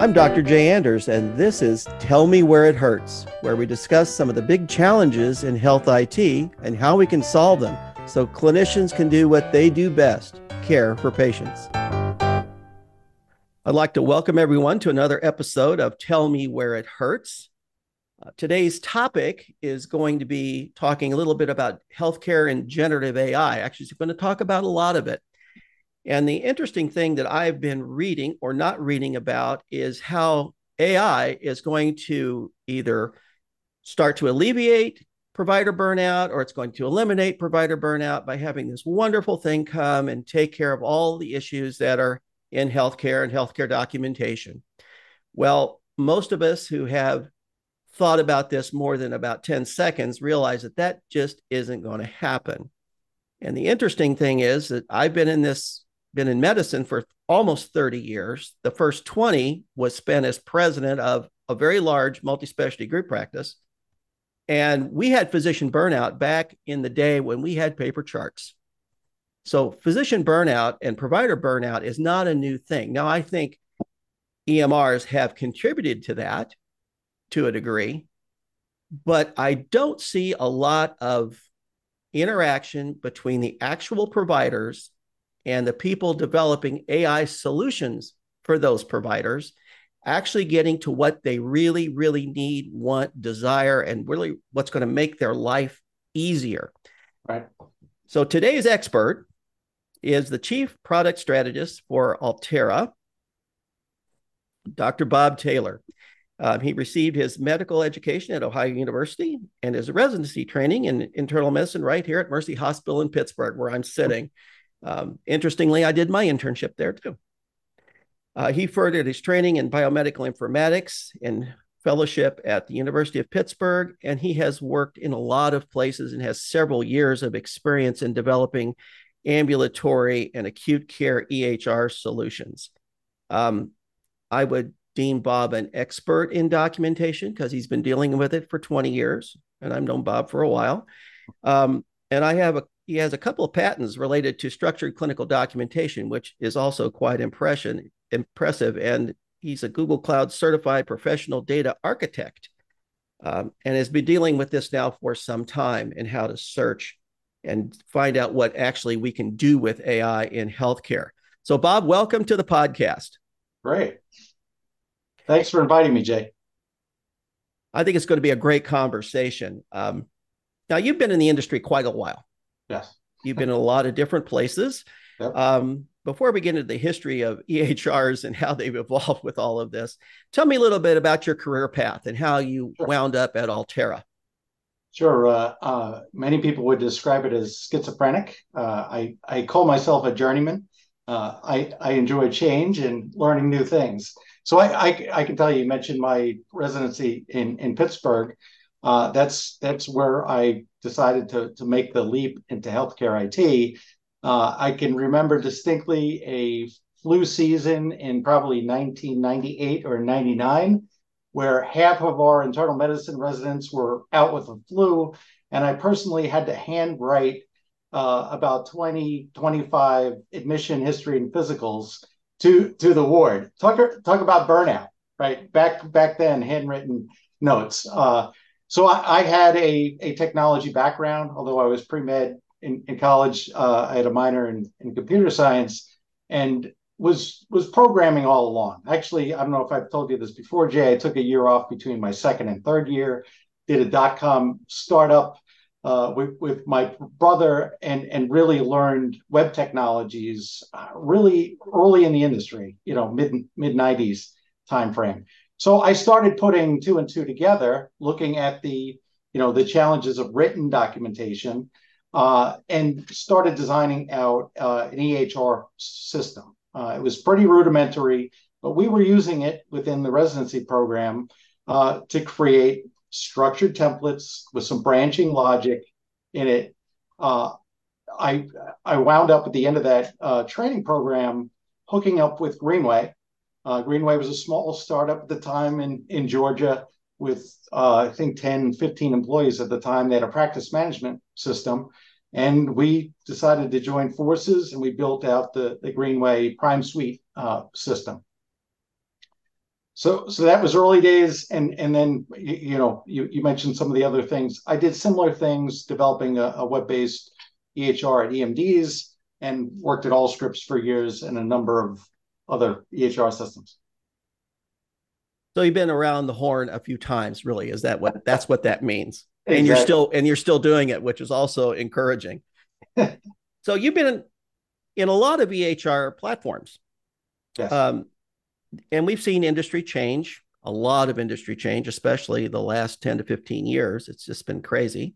I'm Dr. Jay Anders, and this is Tell Me Where It Hurts, where we discuss some of the big challenges in health IT and how we can solve them so clinicians can do what they do best, care for patients. I'd like to welcome everyone to another episode of Tell Me Where It Hurts. Today's topic is going to be talking a little bit about healthcare and generative AI. Actually, it's going to talk about a lot of it. And the interesting thing that I've been reading or not reading about is how AI is going to either start to alleviate provider burnout, or it's going to eliminate provider burnout by having this wonderful thing come and take care of all the issues that are in healthcare and healthcare documentation. Well, most of us who have thought about this more than about 10 seconds realize that that just isn't going to happen. And the interesting thing is that I've been in medicine for almost 30 years. The first 20 was spent as president of a very large multi-specialty group practice. And we had physician burnout back in the day when we had paper charts. So physician burnout and provider burnout is not a new thing. Now, I think EMRs have contributed to that to a degree, but I don't see a lot of interaction between the actual providers and the people developing AI solutions for those providers, actually getting to what they really, really need, want, desire, and really what's going to make their life easier. Right. So today's expert is the Chief Product Strategist for Altera, Dr. Bob Taylor. He received his medical education at Ohio University and his residency training in internal medicine right here at Mercy Hospital in Pittsburgh, where I'm sitting. Interestingly, I did my internship there too. He furthered his training in biomedical informatics and fellowship at the University of Pittsburgh, and he has worked in a lot of places and has several years of experience in developing ambulatory and acute care EHR solutions. I would deem Bob an expert in documentation because he's been dealing with it for 20 years, and I've known Bob for a while. He has a couple of patents related to structured clinical documentation, which is also quite impressive. And he's a Google Cloud certified professional data architect, and has been dealing with this now for some time and how to search and find out what actually we can do with AI in healthcare. So, Bob, welcome to the podcast. Great. Thanks for inviting me, Jay. I think it's going to be a great conversation. Now, you've been in the industry quite a while. Yes. You've been in a lot of different places. Yep. Before we get into the history of EHRs and how they've evolved with all of this, tell me a little bit about your career path and how you wound up at Altera. Sure. Many people would describe it as schizophrenic. I call myself a journeyman. I enjoy change and learning new things. So I can tell you, you mentioned my residency in Pittsburgh. That's where I decided to make the leap into healthcare IT. I can remember distinctly a flu season in probably 1998 or 99, where half of our internal medicine residents were out with the flu. And I personally had to handwrite about 20, 25 admission history and physicals to the ward. Talk about burnout, right? Back then, handwritten notes. So I had a technology background, although I was pre-med in college. I had a minor in computer science and was programming all along. Actually, I don't know if I've told you this before, Jay, I took a year off between my second and third year, did a .com startup with my brother and really learned web technologies really early in the industry, you know, mid 90s timeframe. So I started putting two and two together, looking at the challenges of written documentation, and started designing out an EHR system. It was pretty rudimentary, but we were using it within the residency program to create structured templates with some branching logic in it. I wound up at the end of that training program hooking up with Greenway. Greenway was a small startup at the time in Georgia with, I think, 10, 15 employees at the time. They had a practice management system, and we decided to join forces, and we built out the Greenway Prime Suite system. So that was early days, and then you mentioned some of the other things. I did similar things, developing a web-based EHR at EMDs, and worked at Allscripts for years and a number of other EHR systems. So you've been around the horn a few times, really. Is that what that means? Exactly. And you're still doing it, which is also encouraging. So you've been in a lot of EHR platforms. Yes. And we've seen industry change, a lot of industry change, especially the last 10 to 15 years. It's just been crazy.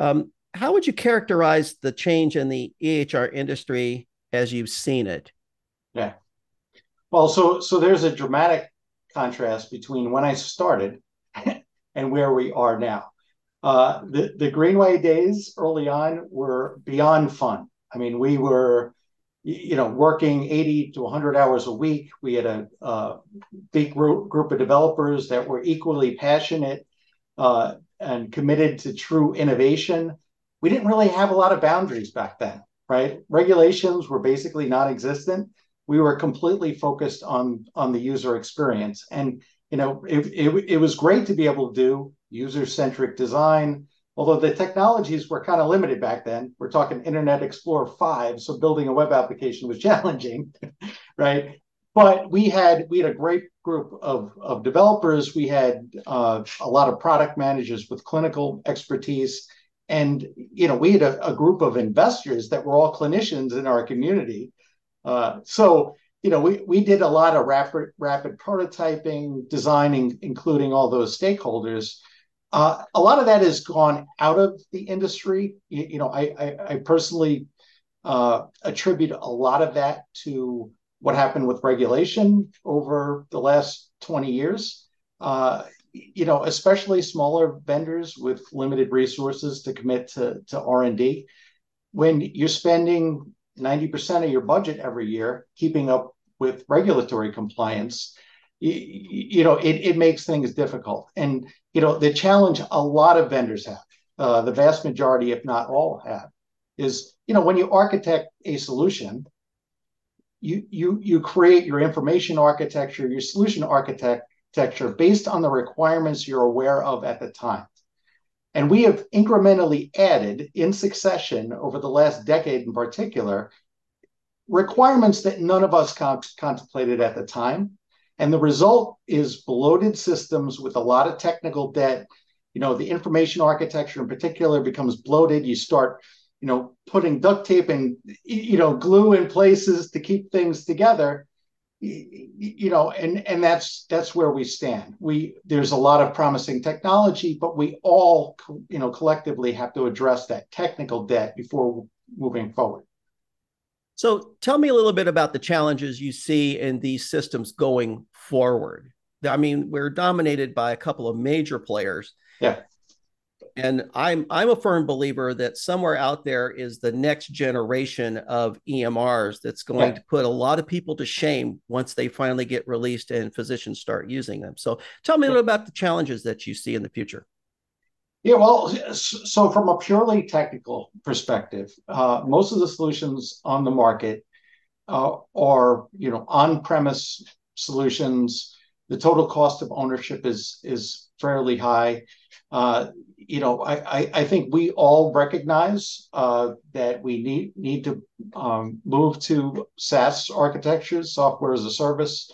How would you characterize the change in the EHR industry as you've seen it? Yeah. Well, so there's a dramatic contrast between when I started and where we are now. The Greenway days early on were beyond fun. I mean, we were, working 80 to 100 hours a week. We had a big group of developers that were equally passionate and committed to true innovation. We didn't really have a lot of boundaries back then, right? Regulations were basically non-existent. We were completely focused on the user experience. And, it was great to be able to do user-centric design, although the technologies were kind of limited back then. We're talking Internet Explorer 5, so building a web application was challenging, right? But we had a great group of developers. We had a lot of product managers with clinical expertise. And, we had a group of investors that were all clinicians in our community. We did a lot of rapid prototyping, designing, including all those stakeholders. A lot of that has gone out of the industry. I personally attribute a lot of that to what happened with regulation over the last 20 years. Especially smaller vendors with limited resources to commit to R&D. When you're spending 90% of your budget every year keeping up with regulatory compliance, it makes things difficult. And, the challenge a lot of vendors have, the vast majority, if not all have, is, when you architect a solution, you create your information architecture, your solution architecture based on the requirements you're aware of at the time. And we have incrementally added in succession over the last decade in particular, requirements that none of us contemplated at the time. And the result is bloated systems with a lot of technical debt. The information architecture in particular becomes bloated. You start, putting duct tape and, glue in places to keep things together. And that's where we stand. There's a lot of promising technology, but we all, collectively have to address that technical debt before moving forward. So tell me a little bit about the challenges you see in these systems going forward. I mean, we're dominated by a couple of major players. Yeah. And I'm a firm believer that somewhere out there is the next generation of EMRs that's going to put a lot of people to shame once they finally get released and physicians start using them. So tell me a little about the challenges that you see in the future. Yeah, well, so from a purely technical perspective, most of the solutions on the market are, on-premise solutions. The total cost of ownership is fairly high. I think we all recognize that we need to move to SaaS architectures, software as a service,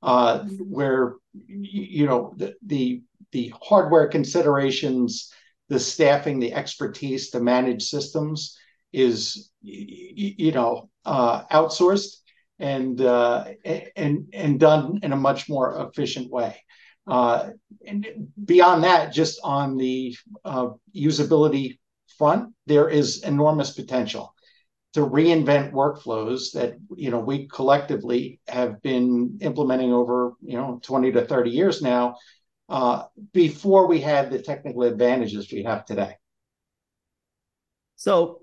where the hardware considerations, the staffing, the expertise to manage systems is outsourced and done in a much more efficient way. And beyond that, just on the usability front, there is enormous potential to reinvent workflows that, we collectively have been implementing over, 20 to 30 years now, before we had the technical advantages we have today. So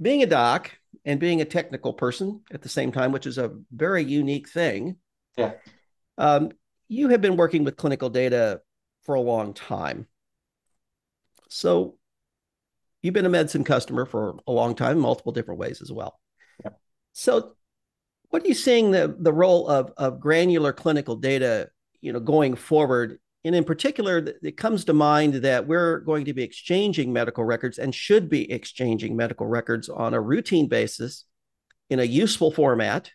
being a doc and being a technical person at the same time, which is a very unique thing. Yeah. You have been working with clinical data for a long time. So you've been a MEDCIN customer for a long time, multiple different ways as well. Yeah. So What are you seeing the role of granular clinical data, you know, going forward? And in particular, it comes to mind that we're going to be exchanging medical records and should be exchanging medical records on a routine basis in a useful format.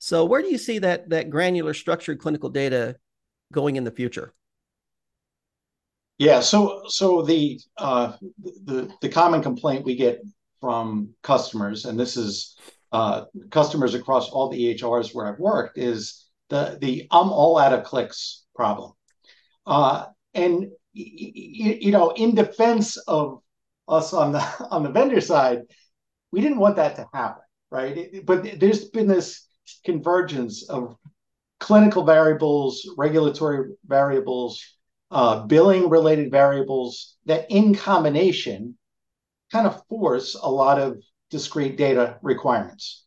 So where do you see that granular structured clinical data going in the future? Yeah, so the common complaint we get from customers, and this is customers across all the EHRs where I've worked, is the I'm all out of clicks problem. And you know, in defense of us on the vendor side, we didn't want that to happen, right? But there's been this convergence of clinical variables, regulatory variables, billing-related variables that, in combination, kind of force a lot of discrete data requirements.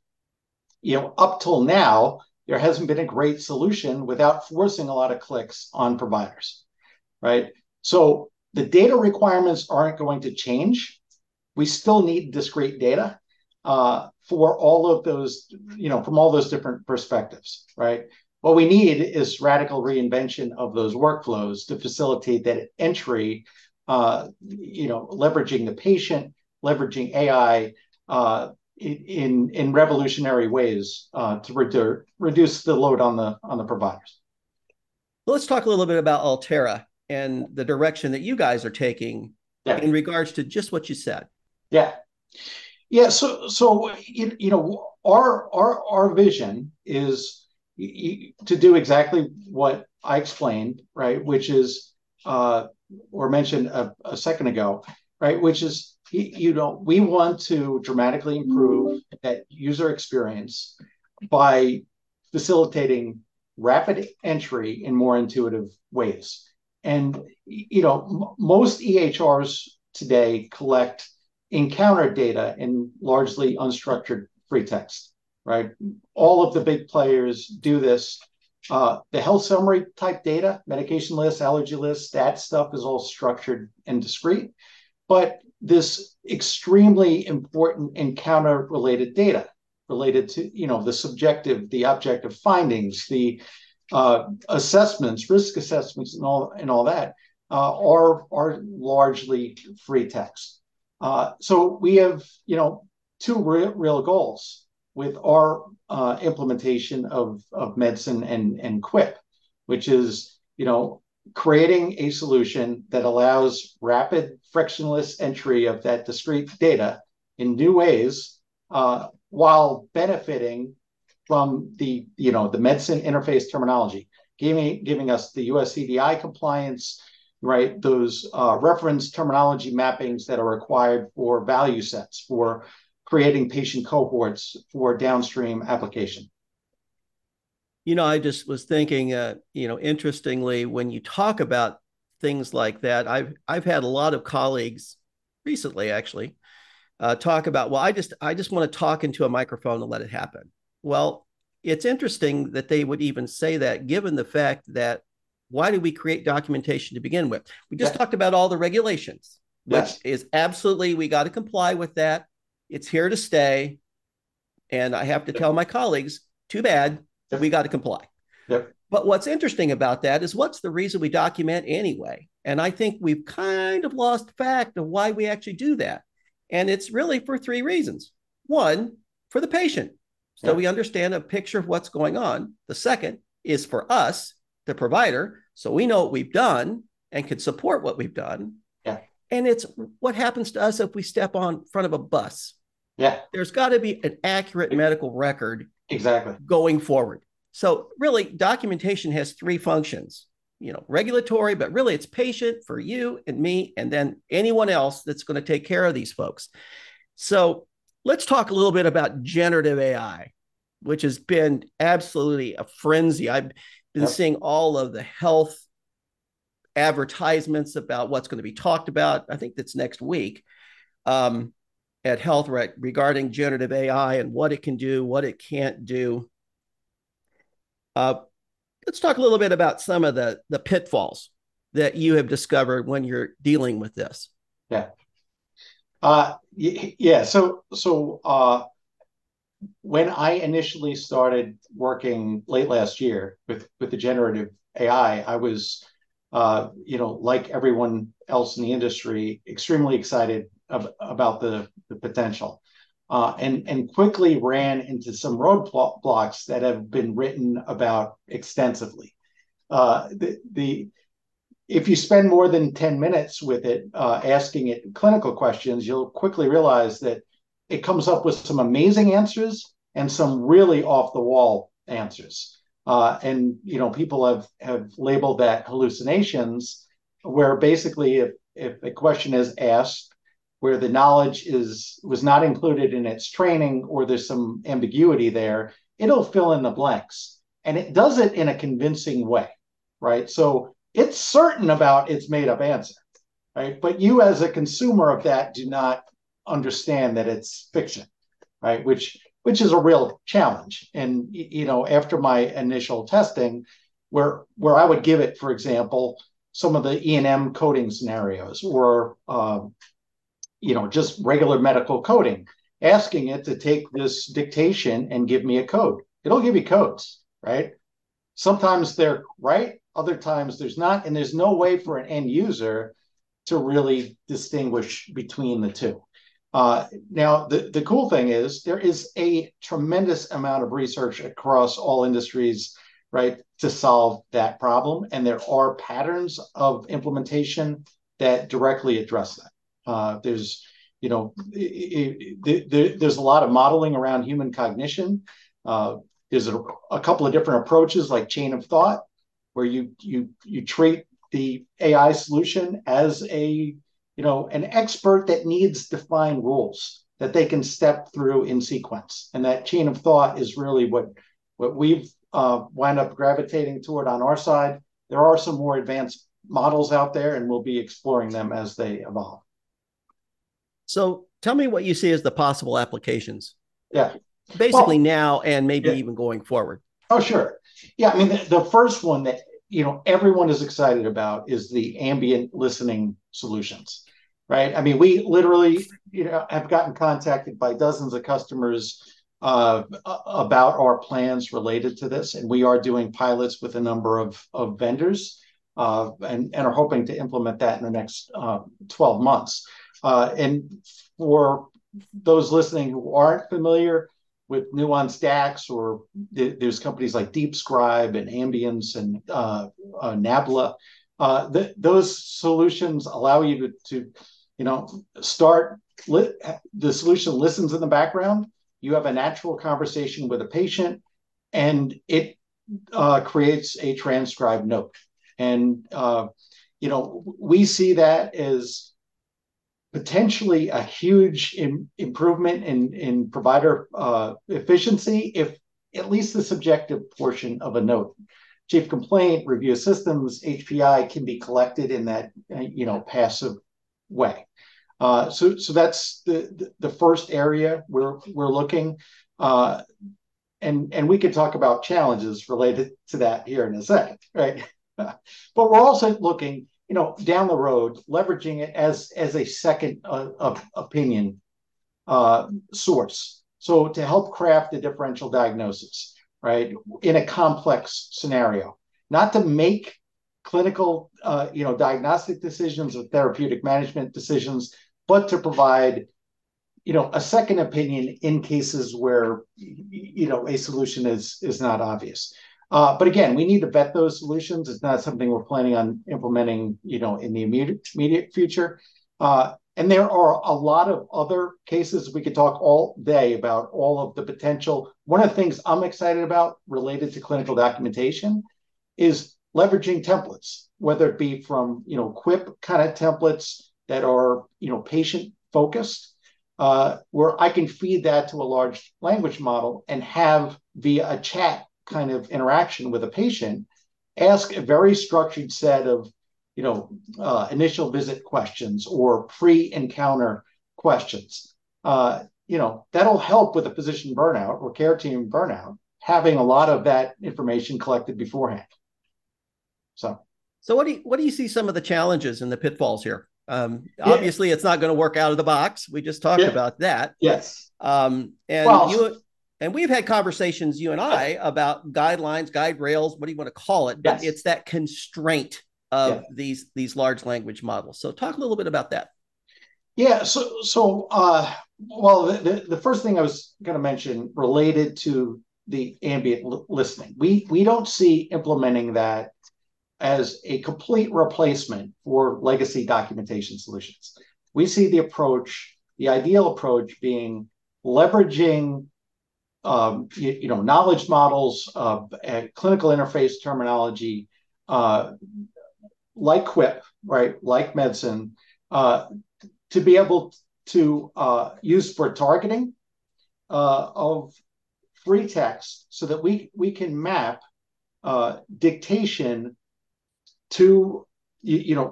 You know, up till now, there hasn't been a great solution without forcing a lot of clicks on providers, right? So the data requirements aren't going to change. We still need discrete data for all of those, you know, from all those different perspectives, right? What we need is radical reinvention of those workflows to facilitate that entry, you know, leveraging the patient, leveraging AI, in revolutionary ways to reduce the load on the providers. Well, let's talk a little bit about Altera and the direction that you guys are taking in regards to just what you said. Yeah. So you know, our vision is to do exactly what I explained, right? Which is or mentioned a second ago, right? Which is, you know, we want to dramatically improve that user experience by facilitating rapid entry in more intuitive ways. And, you know, most EHRs today collect encounter data in largely unstructured free text, right? All of the big players do this. The health summary type data, medication lists, allergy lists, that stuff is all structured and discrete. But this extremely important encounter-related data, related to, you know, the subjective, the objective findings, the assessments, risk assessments, and all that are largely free text. So we have, you know, two real goals with our implementation of MEDCIN and Quippe, which is, you know, creating a solution that allows rapid, frictionless entry of that discrete data in new ways, while benefiting from the, you know, the MEDCIN interface terminology, giving us the USCDI compliance, right? Those reference terminology mappings that are required for value sets, for creating patient cohorts for downstream application. You know, I just was thinking, you know, interestingly, when you talk about things like that, I've had a lot of colleagues recently, actually, talk about, well, I just want to talk into a microphone and let it happen. Well, it's interesting that they would even say that, given the fact that why do we create documentation to begin with? We just talked about all the regulations, which is absolutely, we got to comply with that. It's here to stay. And I have to tell my colleagues, too bad. We got to comply. Yep. But what's interesting about that is what's the reason we document anyway? And I think we've kind of lost fact of why we actually do that. And it's really for three reasons. One, for the patient, so we understand a picture of what's going on. The second is for us, the provider, so we know what we've done and can support what we've done. Yeah. And it's what happens to us if we step on front of a bus. Yeah. There's got to be an accurate medical record. Exactly. Going forward. So really, documentation has three functions, you know, regulatory, but really it's patient for you and me, and then anyone else that's going to take care of these folks. So let's talk a little bit about generative AI, which has been absolutely a frenzy. I've been seeing all of the health advertisements about what's going to be talked about. I think that's next week. At Health regarding generative AI and what it can do, what it can't do. Let's talk a little bit about some of the pitfalls that you have discovered when you're dealing with this. Yeah. So when I initially started working late last year with the generative AI, I was, like everyone else in the industry, extremely excited about the potential, and quickly ran into some roadblocks that have been written about extensively. If you spend more than 10 minutes with it, asking it clinical questions, you'll quickly realize that it comes up with some amazing answers and some really off-the-wall answers. And people have labeled that hallucinations, where basically if a question is asked where the knowledge was not included in its training, or there's some ambiguity there, it'll fill in the blanks. And it does it in a convincing way, right? So it's certain about its made-up answer, right? But you as a consumer of that do not understand that it's fiction, right? Which is a real challenge. And after my initial testing, where I would give it, for example, some of the E&M coding scenarios, or just regular medical coding, asking it to take this dictation and give me a code. It'll give you codes, right? Sometimes they're right, other times there's not, and there's no way for an end user to really distinguish between the two. Now, the cool thing is there is a tremendous amount of research across all industries, right, to solve that problem. And there are patterns of implementation that directly address that. There's a lot of modeling around human cognition. There's a couple of different approaches, like chain of thought, where you treat the AI solution as an expert that needs defined rules that they can step through in sequence. And that chain of thought is really what we've wind up gravitating toward on our side. There are some more advanced models out there, and we'll be exploring them as they evolve. So tell me what you see as the possible applications. Yeah. Basically now and maybe even going forward. Oh, sure. Yeah, I mean, the first one that everyone is excited about is the ambient listening solutions, right? I mean, we literally, have gotten contacted by dozens of customers about our plans related to this, and we are doing pilots with a number of vendors, and are hoping to implement that in the next 12 months. And for those listening who aren't familiar with Nuance Dax, or there's companies like DeepScribe and Ambience and Nabla. Those solutions allow you to the solution listens in the background. You have a natural conversation with a patient, and it creates a transcribed note. And we see that as potentially a huge improvement in provider efficiency, if at least the subjective portion of a note, chief complaint, review of systems, HPI, can be collected in that passive way. So that's the first area we're looking, and we could talk about challenges related to that here in a second, right? But we're also looking, down the road, leveraging it as a second opinion source. So to help craft a differential diagnosis, right, in a complex scenario, not to make clinical, diagnostic decisions or therapeutic management decisions, but to provide, a second opinion in cases where, a solution is not obvious. But again, we need to vet those solutions. It's not something we're planning on implementing, in the immediate future. And there are a lot of other cases. We could talk all day about all of the potential. One of the things I'm excited about related to clinical documentation is leveraging templates, whether it be from, Quippe kind of templates that are, patient focused, where I can feed that to a large language model and have, via a chat kind of interaction with a patient, ask a very structured set of, initial visit questions or pre-encounter questions. That'll help with a physician burnout or care team burnout, having a lot of that information collected beforehand. So what do you see some of the challenges and the pitfalls here? Obviously, it's not going to work out of the box. We just talked about that. Yes. And well, you. And we've had conversations, you and I, about guidelines, guide rails, what do you want to call it? But it's that constraint of these large language models. So talk a little bit about that. Yeah. So, the first thing I was going to mention related to the ambient listening, we don't see implementing that as a complete replacement for legacy documentation solutions. We see the approach, the ideal approach being leveraging knowledge models, clinical interface terminology, like Quippe, right, like MEDCIN, to be able to use for targeting of free text so that we can map dictation to,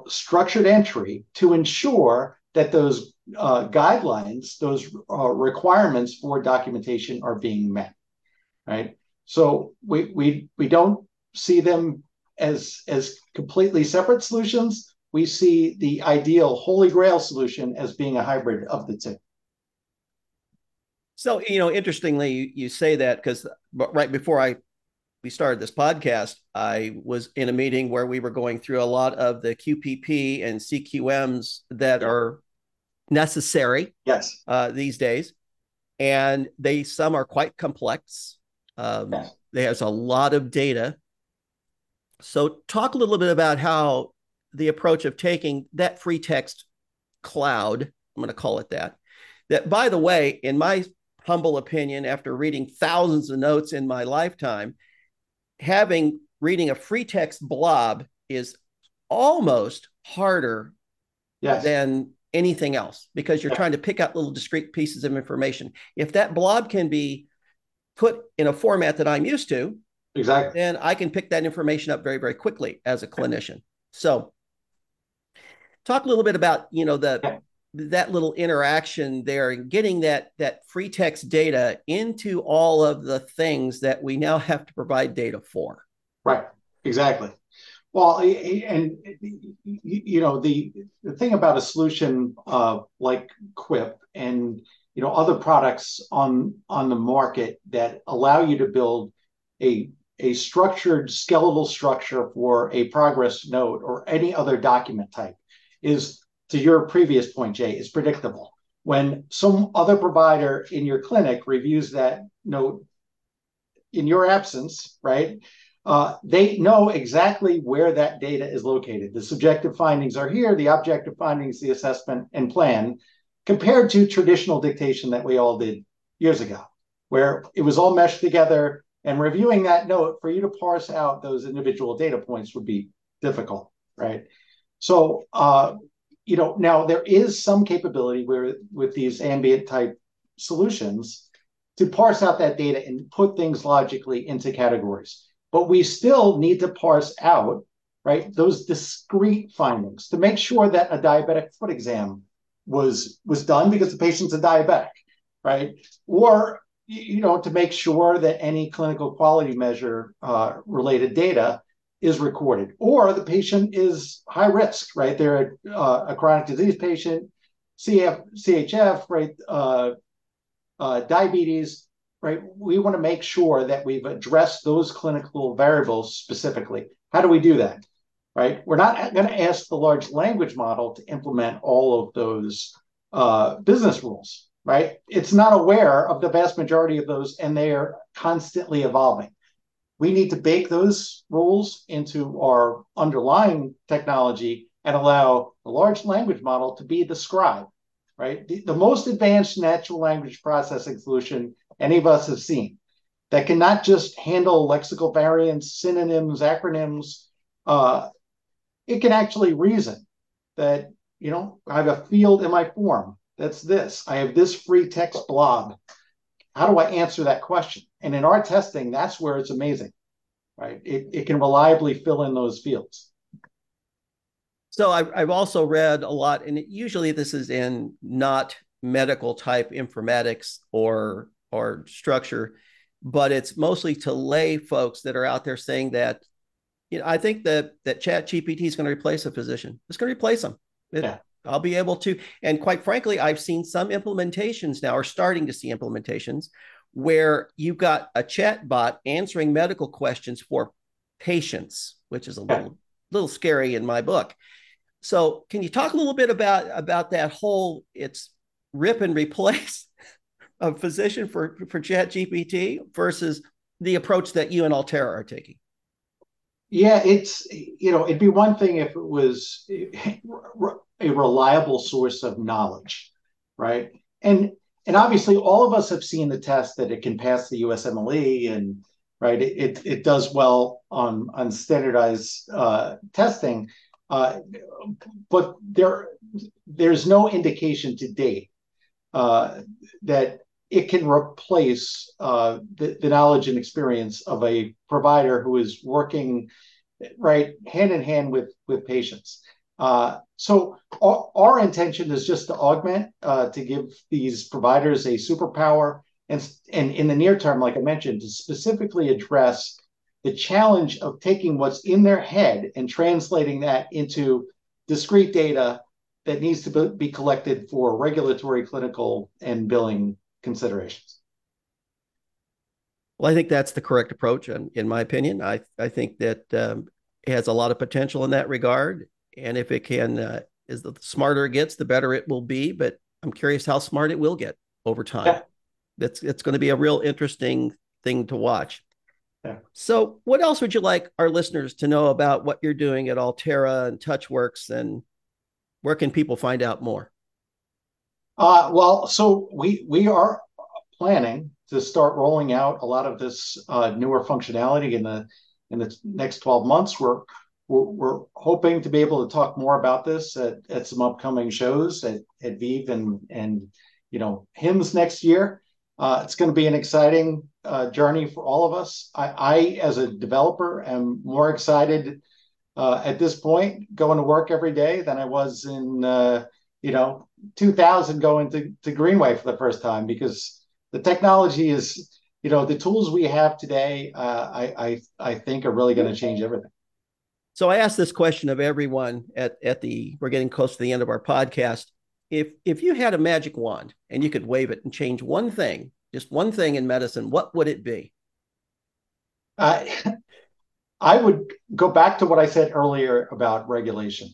structured entry to ensure that those guidelines, those requirements for documentation are being met, right? So we don't see them as completely separate solutions. We see the ideal holy grail solution as being a hybrid of the two. So, interestingly, you say that because right before we started this podcast, I was in a meeting where we were going through a lot of the QPP and CQMs that are necessary these days. And some are quite complex. There's a lot of data. So talk a little bit about how the approach of taking that free text cloud, I'm going to call it that, by the way, in my humble opinion, after reading thousands of notes in my lifetime, reading a free text blob is almost harder than anything else because you're trying to pick out little discrete pieces of information. If that blob can be put in a format that I'm used to, then I can pick that information up very, very quickly as a clinician. So talk a little bit about, that little interaction there and getting that free text data into all of the things that we now have to provide data for. Right. Exactly. Well, and the thing about a solution like Quippe and, other products on the market that allow you to build a structured skeletal structure for a progress note or any other document type is, to your previous point, Jay, is predictable. When some other provider in your clinic reviews that note in your absence, right, they know exactly where that data is located. The subjective findings are here, the objective findings, the assessment and plan, compared to traditional dictation that we all did years ago, where it was all meshed together, and reviewing that note for you to parse out those individual data points would be difficult, right? So, now there is some capability where with these ambient type solutions to parse out that data and put things logically into categories. But we still need to parse out, right, those discrete findings to make sure that a diabetic foot exam was done because the patient's a diabetic, right? Or, to make sure that any clinical quality measure related data is recorded, or the patient is high risk, right? They're a chronic disease patient, CHF, right? Diabetes, right? We want to make sure that we've addressed those clinical variables specifically. How do we do that, right? We're not going to ask the large language model to implement all of those business rules, right? It's not aware of the vast majority of those, and they are constantly evolving. We need to bake those rules into our underlying technology and allow the large language model to be the scribe, right? The most advanced natural language processing solution any of us have seen that can not just handle lexical variants, synonyms, acronyms. It can actually reason that, I have a field in my form. That's this. I have this free text blob. How do I answer that question? And in our testing, that's where it's amazing, right? It can reliably fill in those fields. So I've also read a lot, and usually this is in not medical type informatics or structure, but it's mostly to lay folks that are out there saying that, I think that ChatGPT is going to replace a physician. It's going to replace them. I'll be able to, and quite frankly, I've seen some implementations now, or starting to see implementations where you've got a chat bot answering medical questions for patients, which is a little scary in my book. So can you talk a little bit about that whole, it's rip and replace a physician for ChatGPT versus the approach that you and Altera are taking? Yeah, it's, you know, it'd be one thing if it was a reliable source of knowledge, right? And obviously all of us have seen the test that it can pass the USMLE and, right, it does well on standardized testing, but there's no indication to date that it can replace the knowledge and experience of a provider who is working right hand in hand with patients. So our intention is just to augment, to give these providers a superpower, and in the near term, like I mentioned, to specifically address the challenge of taking what's in their head and translating that into discrete data that needs to be collected for regulatory, clinical, and billing considerations. Well, I think that's the correct approach, in my opinion. I think that it has a lot of potential in that regard. And if it can, is the smarter it gets, the better it will be. But I'm curious how smart it will get over time. Yeah. It's going to be a real interesting thing to watch. Yeah. So what else would you like our listeners to know about what you're doing at Altera and TouchWorks, and where can people find out more? Well, so we are planning to start rolling out a lot of this newer functionality in the next 12 months. We're hoping to be able to talk more about this at some upcoming shows at Vive and you know, HIMSS next year. It's going to be an exciting journey for all of us. I as a developer, am more excited at this point going to work every day than I was in 2000 going to Greenway for the first time, because the technology is, you know, the tools we have today, I think are really going to change everything. So I asked this question of everyone we're getting close to the end of our podcast. If you had a magic wand and you could wave it and change one thing, just one thing in medicine, what would it be? I would go back to what I said earlier about regulation.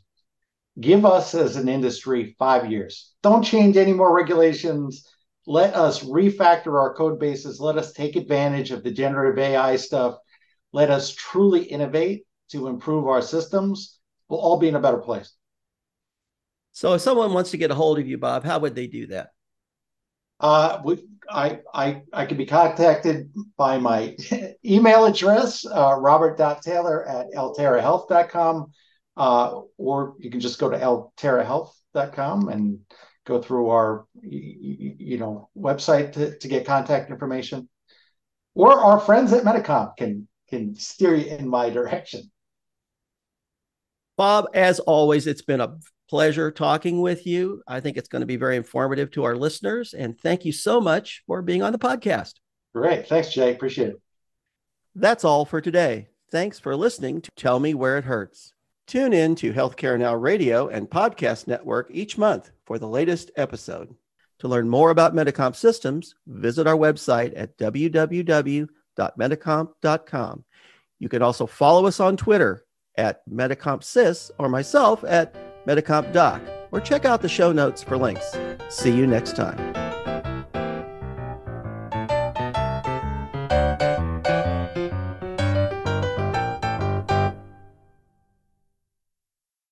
Give us as an industry 5 years. Don't change any more regulations. Let us refactor our code bases. Let us take advantage of the generative AI stuff. Let us truly innovate to improve our systems. We'll all be in a better place. So if someone wants to get a hold of you, Bob, how would they do that? I can be contacted by my email address, robert.taylor@alterahealth.com. Or you can just go to alterahealth.com and go through our, website to get contact information. Or our friends at Medicomp can steer you in my direction. Bob, as always, it's been a pleasure talking with you. I think it's going to be very informative to our listeners. And thank you so much for being on the podcast. Great. Thanks, Jay. Appreciate it. That's all for today. Thanks for listening to Tell Me Where It Hurts. Tune in to Healthcare Now Radio and Podcast Network each month for the latest episode. To learn more about Medicomp Systems, visit our website at www.medicomp.com. You can also follow us on Twitter at MedicompSys or myself at MedicompDoc, or check out the show notes for links. See you next time.